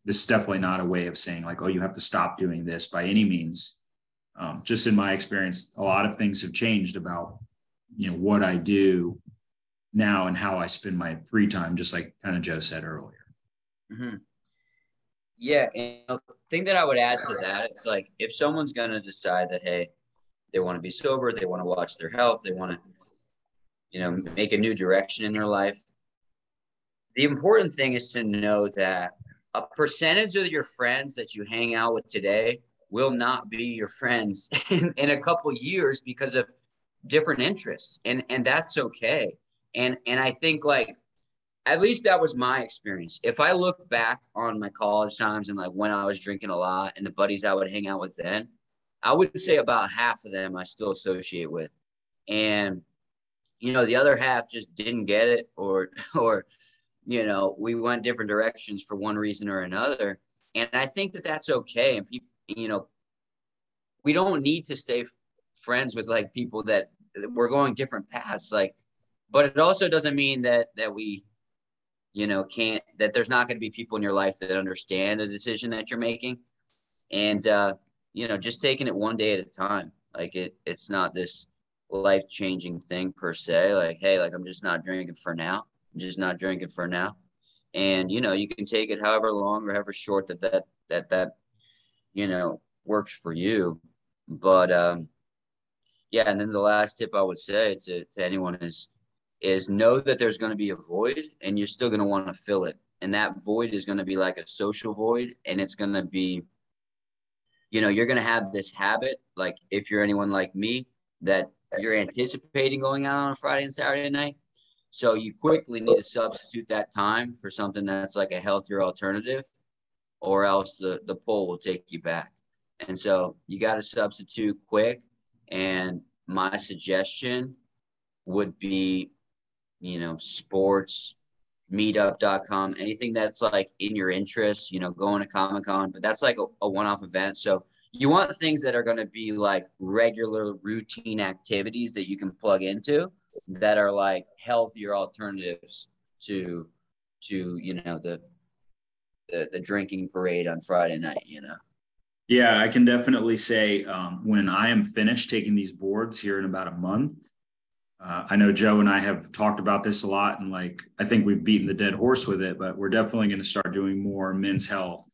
this is definitely not a way of saying like, oh, you have to stop doing this by any means. Just in my experience, a lot of things have changed about, what I do now and how I spend my free time, just like kind of Joe said earlier. Mm-hmm. Yeah. And the thing that I would add to that, it's like, if someone's going to decide that, hey, they want to be sober, they want to watch their health, they want to, make a new direction in their life. The important thing is to know that a percentage of your friends that you hang out with today will not be your friends in a couple of years because of different interests. And that's okay. And I think like, at least that was my experience. If I look back on my college times and like when I was drinking a lot and the buddies I would hang out with then, I would say about half of them I still associate with. And, the other half just didn't get it or, we went different directions for one reason or another. And I think that that's okay. And people, we don't need to stay friends with like people that we're going different paths. Like, but it also doesn't mean that we, can't, that there's not going to be people in your life that understand the decision that you're making. And, just taking it one day at a time. Like it's not this life-changing thing per se. Like, hey, like I'm just not drinking for now. I'm just not drinking for now. And, you can take it however long or however short that works for you. But, and then the last tip I would say to anyone is know that there's going to be a void and you're still going to want to fill it. And that void is going to be like a social void. And it's going to be, you're going to have this habit. Like if you're anyone like me, that you're anticipating going out on a Friday and Saturday night. So you quickly need to substitute that time for something that's like a healthier alternative, or else the pull will take you back. And so you got to substitute quick. And my suggestion would be, sports, meetup.com, anything that's like in your interest, going to Comic-Con, but that's like a one-off event. So you want things that are going to be like regular routine activities that you can plug into that are like healthier alternatives to the drinking parade on Friday night, Yeah, I can definitely say when I am finished taking these boards here in about a month, I know Joe and I have talked about this a lot, and like I think we've beaten the dead horse with it, but we're definitely going to start doing more men's health,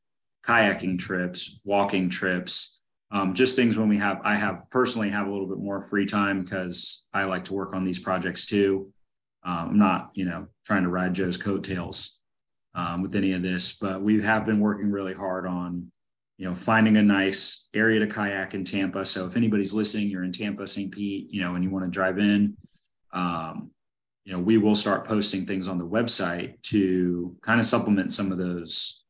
kayaking trips, walking trips, just things when I personally have a little bit more free time because I like to work on these projects too. I'm not, trying to ride Joe's coattails with any of this, but we have been working really hard on finding a nice area to kayak in Tampa. So if anybody's listening, you're in Tampa, St. Pete, and you want to drive in, we will start posting things on the website to kind of supplement some of those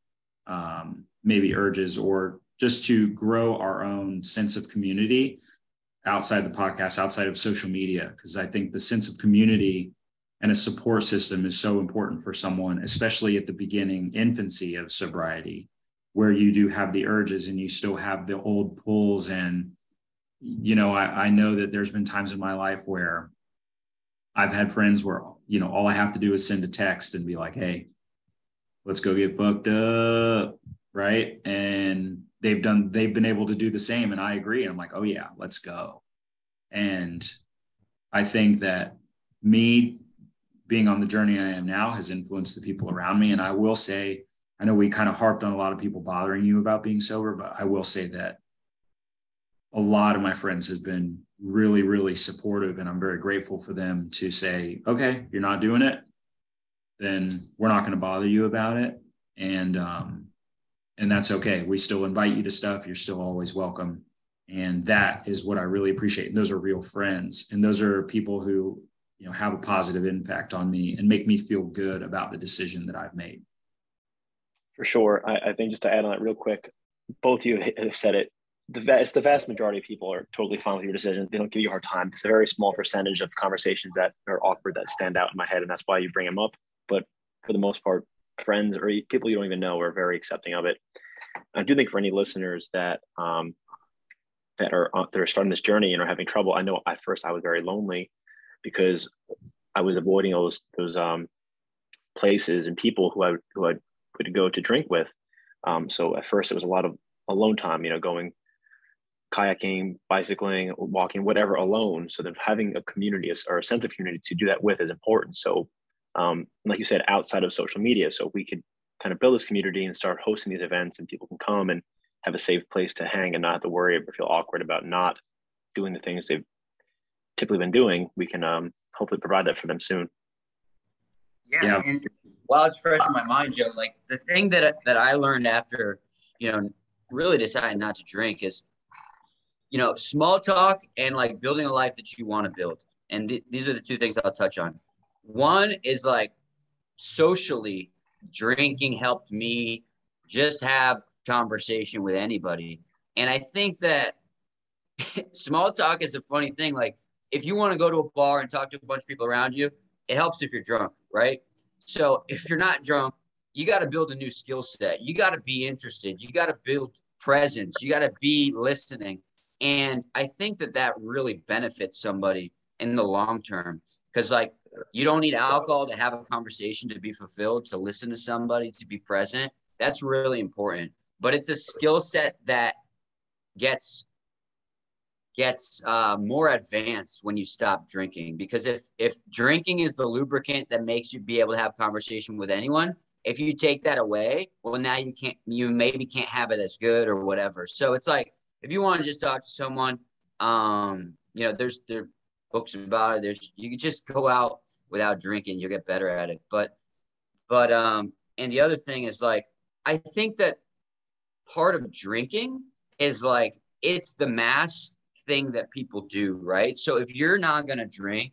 maybe urges, or just to grow our own sense of community outside the podcast, outside of social media. Because I think the sense of community and a support system is so important for someone, especially at the beginning infancy of sobriety, where you do have the urges and you still have the old pulls. And, I know that there's been times in my life where I've had friends where, all I have to do is send a text and be like, hey, let's go get fucked up. Right. And they've been able to do the same. And I agree. And I'm like, oh yeah, let's go. And I think that me being on the journey I am now has influenced the people around me. And I will say, I know we kind of harped on a lot of people bothering you about being sober, but I will say that a lot of my friends have been really, really supportive, and I'm very grateful for them to say, okay, you're not doing it, then we're not going to bother you about it. And that's okay. We still invite you to stuff. You're still always welcome. And that is what I really appreciate. And those are real friends. And those are people who, you know, have a positive impact on me and make me feel good about the decision that I've made. For sure. I think just to add on that real quick, both of you have said it. The vast majority of people are totally fine with your decision. They don't give you a hard time. It's a very small percentage of conversations that are awkward that stand out in my head, and that's why you bring them up. But for the most part, friends or people you don't even know are very accepting of it. I do think for any listeners that that are starting this journey and are having trouble, I know at first I was very lonely because I was avoiding those places and people who I would go to drink with. So at first it was a lot of alone time, you know, going kayaking, bicycling, walking, whatever, alone. So then having a community or a sense of community to do that with is important. So like you said, outside of social media, so we could kind of build this community and start hosting these events, and people can come and have a safe place to hang and not have to worry or feel awkward about not doing the things they've typically been doing. We can hopefully provide that for them soon. Yeah. And while it's fresh in my mind, Joe, like the thing that I learned after, you know, really deciding not to drink is, you know, small talk and like building a life that you want to build. And these are the two things I'll touch on. One is like socially, drinking helped me just have conversation with anybody. And I think that small talk is a funny thing. Like if you want to go to a bar and talk to a bunch of people around you, it helps if you're drunk, right? So if you're not drunk, you got to build a new skill set. You got to be interested. You got to build presence. You got to be listening. And I think that really benefits somebody in the long term, because like, you don't need alcohol to have a conversation, to be fulfilled, to listen to somebody, to be present. That's really important. But it's a skill set that gets more advanced when you stop drinking. Because if drinking is the lubricant that makes you be able to have conversation with anyone, if you take that away, well, now you maybe can't have it as good or whatever. So it's like, if you want to just talk to someone, you know, there are books about it. You can just go out without drinking, you'll get better at it. But and the other thing is like, I think that part of drinking is like, it's the mass thing that people do, right? So if you're not going to drink,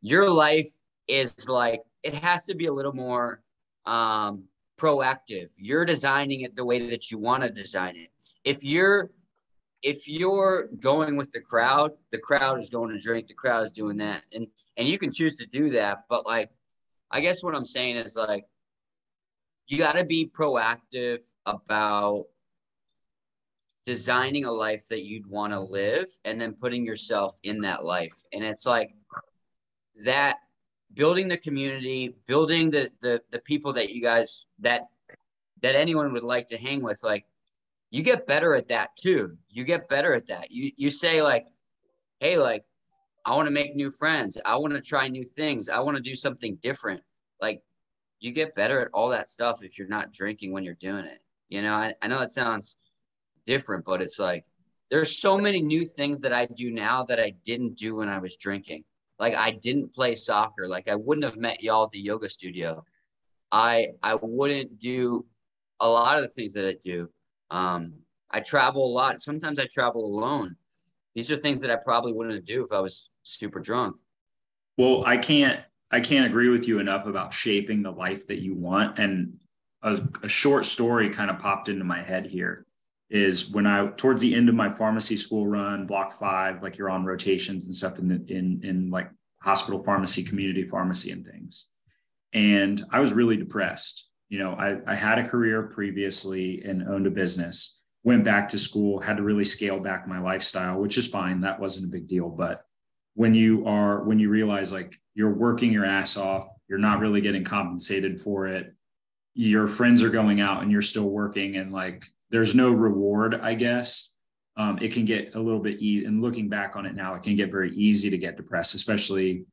your life is like, it has to be a little more proactive. You're designing it the way that you want to design it. If you're going with the crowd is going to drink, the crowd is doing that. And you can choose to do that. But like, I guess what I'm saying is like, you got to be proactive about designing a life that you'd want to live and then putting yourself in that life. And it's like that, building the community, building the people that you guys, that anyone would like to hang with, like you get better at that too. You get better at that. You say like, hey, like I want to make new friends. I want to try new things. I want to do something different. Like you get better at all that stuff if you're not drinking when you're doing it. You know, I know it sounds different, but it's like, there's so many new things that I do now that I didn't do when I was drinking. Like I didn't play soccer. Like I wouldn't have met y'all at the yoga studio. I wouldn't do a lot of the things that I do. I travel a lot. Sometimes I travel alone. These are things that I probably wouldn't do if I was super drunk. Well, I can't agree with you enough about shaping the life that you want. And a short story kind of popped into my head here is when towards the end of my pharmacy school run, block 5, like you're on rotations and stuff in like hospital pharmacy, community pharmacy and things. And I was really depressed. You know, I had a career previously and owned a business, went back to school, had to really scale back my lifestyle, which is fine. That wasn't a big deal. But when you realize like you're working your ass off, you're not really getting compensated for it, your friends are going out and you're still working, and like there's no reward, I guess. it can get a little bit easy. And looking back on it now, it can get very easy to get depressed, especially, you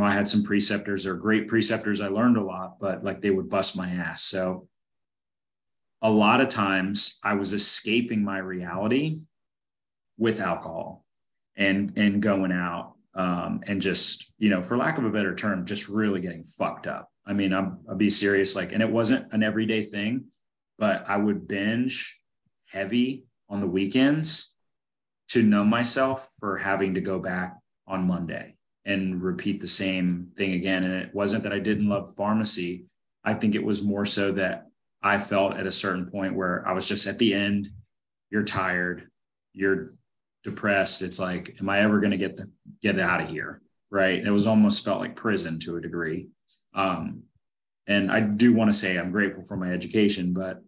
know, I had some preceptors, they're great preceptors. I learned a lot, but like they would bust my ass. So a lot of times I was escaping my reality with alcohol and going out and just, you know, for lack of a better term, just really getting fucked up. I mean, I'll be serious. Like, and it wasn't an everyday thing, but I would binge heavy on the weekends to numb myself for having to go back on Monday and repeat the same thing again. And it wasn't that I didn't love pharmacy. I think it was more so that I felt at a certain point where I was just at the end, you're tired, you're depressed. It's like, am I ever going to get out of here? Right. It was almost felt like prison to a degree. And I do want to say I'm grateful for my education, but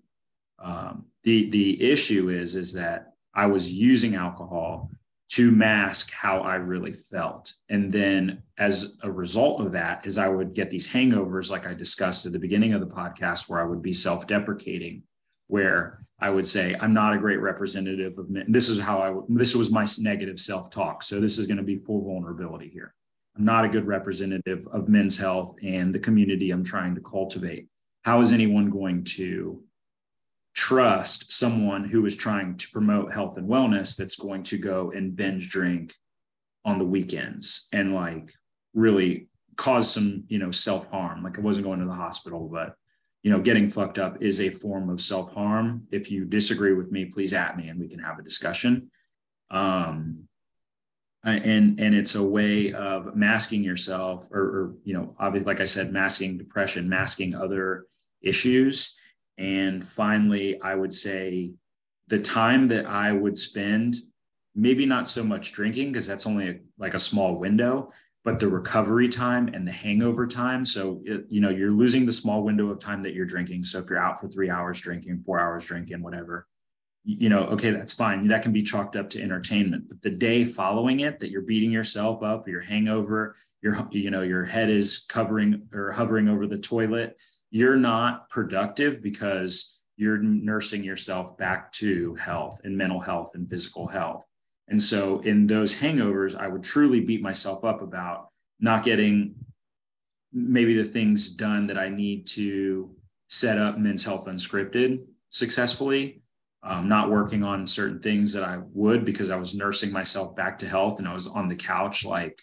the issue is that I was using alcohol to mask how I really felt. And then as a result of that is I would get these hangovers, like I discussed at the beginning of the podcast, where I would be self-deprecating, where I would say, I'm not a great representative of men. This is how this was my negative self-talk. So this is going to be full vulnerability here. I'm not a good representative of men's health and the community I'm trying to cultivate. How is anyone going to trust someone who is trying to promote health and wellness that's going to go and binge drink on the weekends and like really cause some, you know, self-harm? Like I wasn't going to the hospital, but you know, getting fucked up is a form of self-harm. If you disagree with me, please at me and we can have a discussion. And it's a way of masking yourself or, you know, obviously, like I said, masking depression, masking other issues. And finally, I would say the time that I would spend, maybe not so much drinking, because that's only like a small window, but the recovery time and the hangover time. So, you know, you're losing the small window of time that you're drinking. So if you're out for 3 hours drinking, 4 hours drinking, whatever, you know, okay, that's fine. That can be chalked up to entertainment, but the day following it that you're beating yourself up, your hangover, your head is covering or hovering over the toilet. You're not productive because you're nursing yourself back to health and mental health and physical health. And so in those hangovers, I would truly beat myself up about not getting maybe the things done that I need to set up Men's Health Unscripted successfully. Not working on certain things that I would, because I was nursing myself back to health, and I was on the couch, like,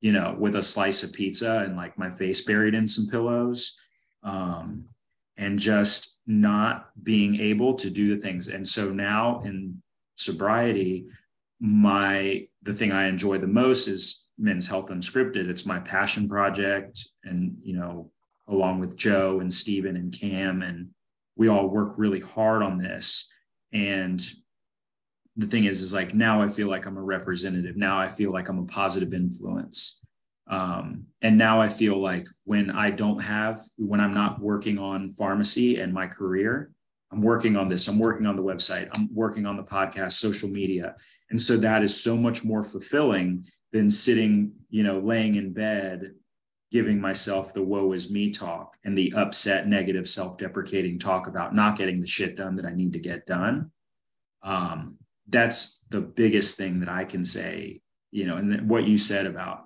you know, with a slice of pizza and like my face buried in some pillows, and just not being able to do the things. And so now in sobriety, the thing I enjoy the most is Men's Health Unscripted. It's my passion project. And, you know, along with Joe and Steven and Cam, and we all work really hard on this. And the thing is like, now I feel like I'm a representative. Now I feel like I'm a positive influence. And now I feel like when I'm not working on pharmacy and my career, I'm working on this, I'm working on the website, I'm working on the podcast, social media. And so that is so much more fulfilling than sitting, you know, laying in bed, giving myself the woe is me talk and the upset, negative, self-deprecating talk about not getting the shit done that I need to get done. That's the biggest thing that I can say, you know, and what you said about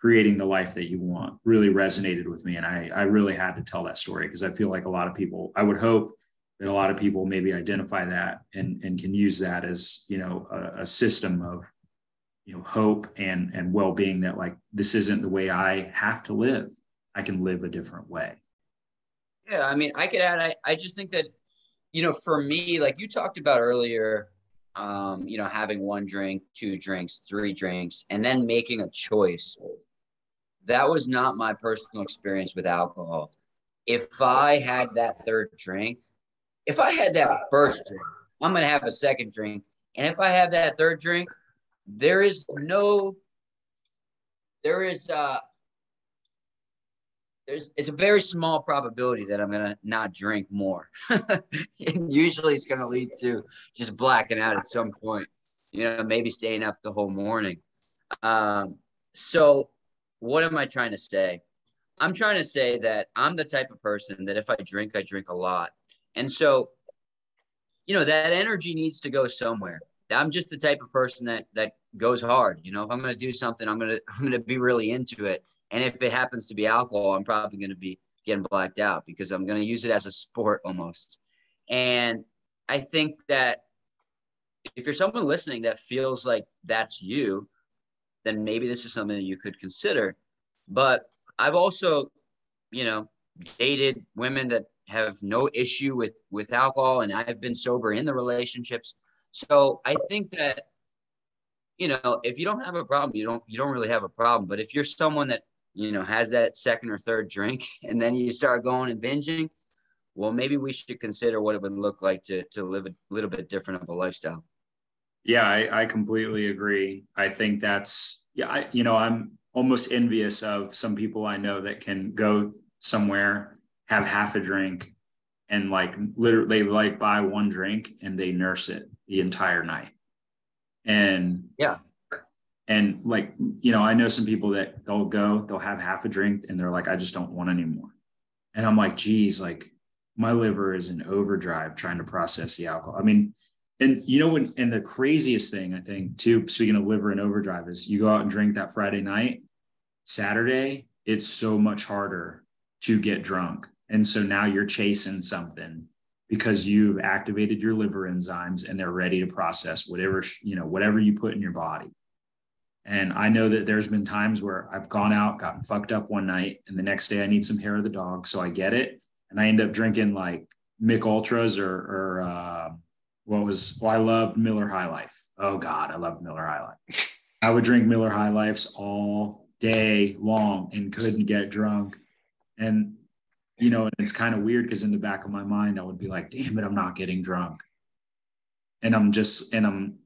creating the life that you want really resonated with me. And I really had to tell that story because I feel like a lot of people, I would hope that a lot of people maybe identify that and can use that as, you know, a system of, you know, hope and well-being, that like, this isn't the way I have to live. I can live a different way. Yeah. I mean, I could add, I just think that, you know, for me, like you talked about earlier, you know, having one drink, two drinks, three drinks, and then making a choice. That was not my personal experience with alcohol. If I had that third drink, if I had that first drink, I'm going to have a second drink. And if I have that third drink, it's a very small probability that I'm going to not drink more. And usually it's going to lead to just blacking out at some point, you know, maybe staying up the whole morning. So what am I trying to say? I'm trying to say that I'm the type of person that if I drink, I drink a lot. And so, you know, that energy needs to go somewhere. I'm just the type of person that goes hard. You know, if I'm going to do something, I'm going to be really into it. And if it happens to be alcohol, I'm probably going to be getting blacked out because I'm going to use it as a sport almost. And I think that if you're someone listening that feels like that's you, then maybe this is something that you could consider. But I've also, you know, dated women that have no issue with alcohol, and I've been sober in the relationships. So I think that, you know, if you don't have a problem, you don't really have a problem. But if you're someone that, you know, has that second or third drink and then you start going and binging, well, maybe we should consider what it would look like to live a little bit different of a lifestyle. Yeah, I completely agree. I think that's, yeah, I'm almost envious of some people I know that can go somewhere, have half a drink, and like literally like buy one drink and they nurse it the entire night. And yeah. And like, you know, I know some people that they'll go, they'll have half a drink and they're like, I just don't want anymore. And I'm like, geez, like my liver is in overdrive trying to process the alcohol. I mean, and you know, and the craziest thing I think too, speaking of liver in overdrive, is you go out and drink that Friday night, Saturday, it's so much harder to get drunk. And so now you're chasing something because you've activated your liver enzymes and they're ready to process whatever, you know, whatever you put in your body. And I know that there's been times where I've gone out, gotten fucked up one night, and the next day I need some hair of the dog. So I get it. And I end up drinking like Mick Ultras or I loved Miller High Life. Oh God, I loved Miller High Life. I would drink Miller High Lifes all day long and couldn't get drunk. And, you know, and it's kind of weird because in the back of my mind, I would be like, damn it, I'm not getting drunk. And I'm,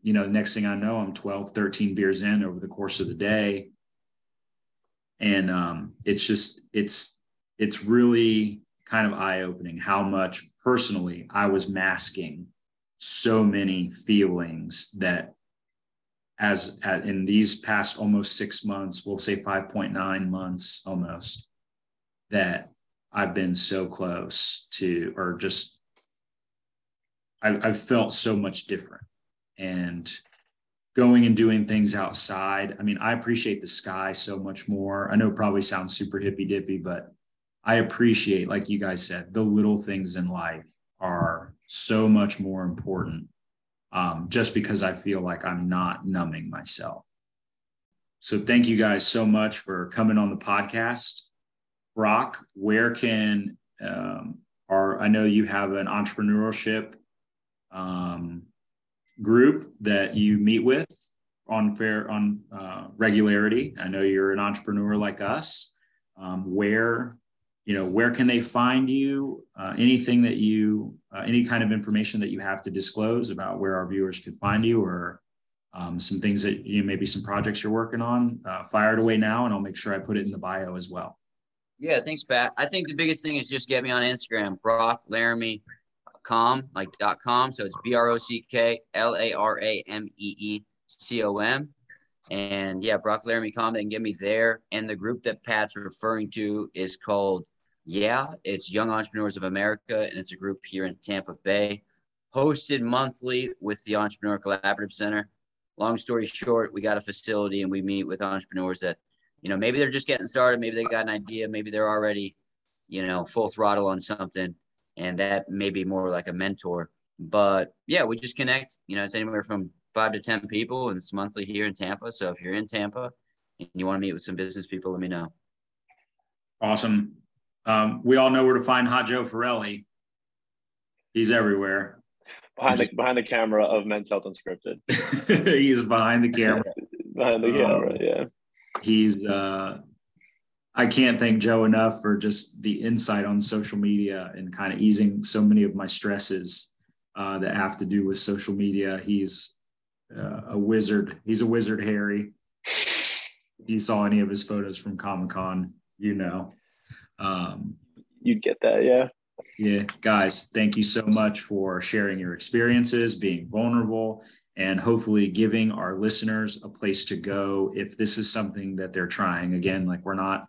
you know, next thing I know, I'm 12, 13 beers in over the course of the day. And it's just, it's really kind of eye-opening how much personally I was masking so many feelings that in these past almost 6 months, we'll say 5.9 months almost, that I've been so close to, or just, I've felt so much different. And going and doing things outside, I mean, I appreciate the sky so much more. I know it probably sounds super hippy dippy, but I appreciate, like you guys said, the little things in life are so much more important, just because I feel like I'm not numbing myself. So thank you guys so much for coming on the podcast. Brock, where can I know you have an entrepreneurship group that you meet with on regularity. I know you're an entrepreneur like us. Where can they find you? Anything that you, any kind of information that you have to disclose about where our viewers could find you, or some things that you maybe some projects you're working on, fire it away now, and I'll make sure I put it in the bio as well. Yeah, thanks, Pat. I think the biggest thing is just get me on Instagram, Brock Laramie, .com. So it's BrockLaramieCom. And yeah, Brock Laramie.com. They can get me there. And the group that Pat's referring to is called, it's Young Entrepreneurs of America. And it's a group here in Tampa Bay, hosted monthly with the Entrepreneur Collaborative Center. Long story short, we got a facility and we meet with entrepreneurs that, you know, maybe they're just getting started. Maybe they got an idea. Maybe they're already, you know, full throttle on something. And that may be more like a mentor. But yeah, we just connect. You know, it's anywhere from 5 to 10 people, and it's monthly here in Tampa. So if you're in Tampa and you want to meet with some business people, let me know. Awesome. We all know where to find Hot Joe Ferrelli. He's everywhere. Behind the camera of Men's Health Unscripted. He's behind the camera. Behind the camera, yeah. He's, I can't thank Joe enough for just the insight on social media and kind of easing so many of my stresses that have to do with social media. He's a wizard. He's a wizard, Harry. If you saw any of his photos from Comic-Con, you know. You'd get that, yeah. Yeah, guys, thank you so much for sharing your experiences, being vulnerable, and hopefully giving our listeners a place to go if this is something that they're trying. Again, like we're not,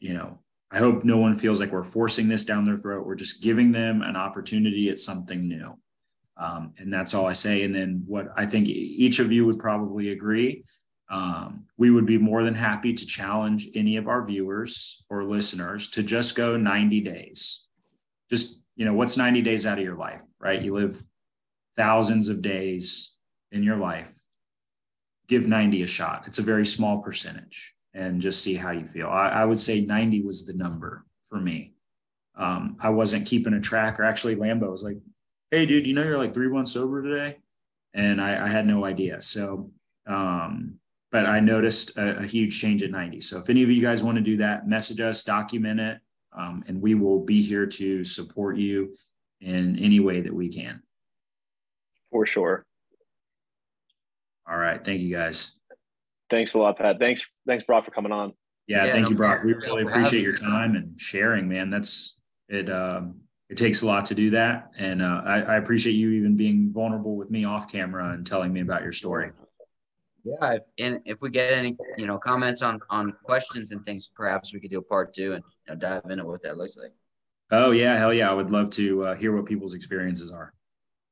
you know, I hope no one feels like we're forcing this down their throat. We're just giving them an opportunity at something new. And that's all I say. And then what I think each of you would probably agree, we would be more than happy to challenge any of our viewers or listeners to just go 90 days. Just, you know, what's 90 days out of your life, right? You live thousands of days in your life. Give 90 a shot. It's a very small percentage, and just see how you feel. I would say 90 was the number for me. I wasn't keeping a track, or actually Lambo was like, hey dude, you know, you're like 3 months sober today. And I had no idea. So, but I noticed a huge change at 90. So if any of you guys want to do that, message us, document it. And we will be here to support you in any way that we can. For sure. All right. Thank you guys. Thanks a lot, Pat. Thanks Brock for coming on. Yeah thank you, Brock. We really appreciate your time and sharing, man. That's it. It takes a lot to do that. And I appreciate you even being vulnerable with me off camera and telling me about your story. Yeah. If we get any, you know, comments on questions and things, perhaps we could do a part two and, you know, dive into what that looks like. Oh yeah. Hell yeah. I would love to hear what people's experiences are.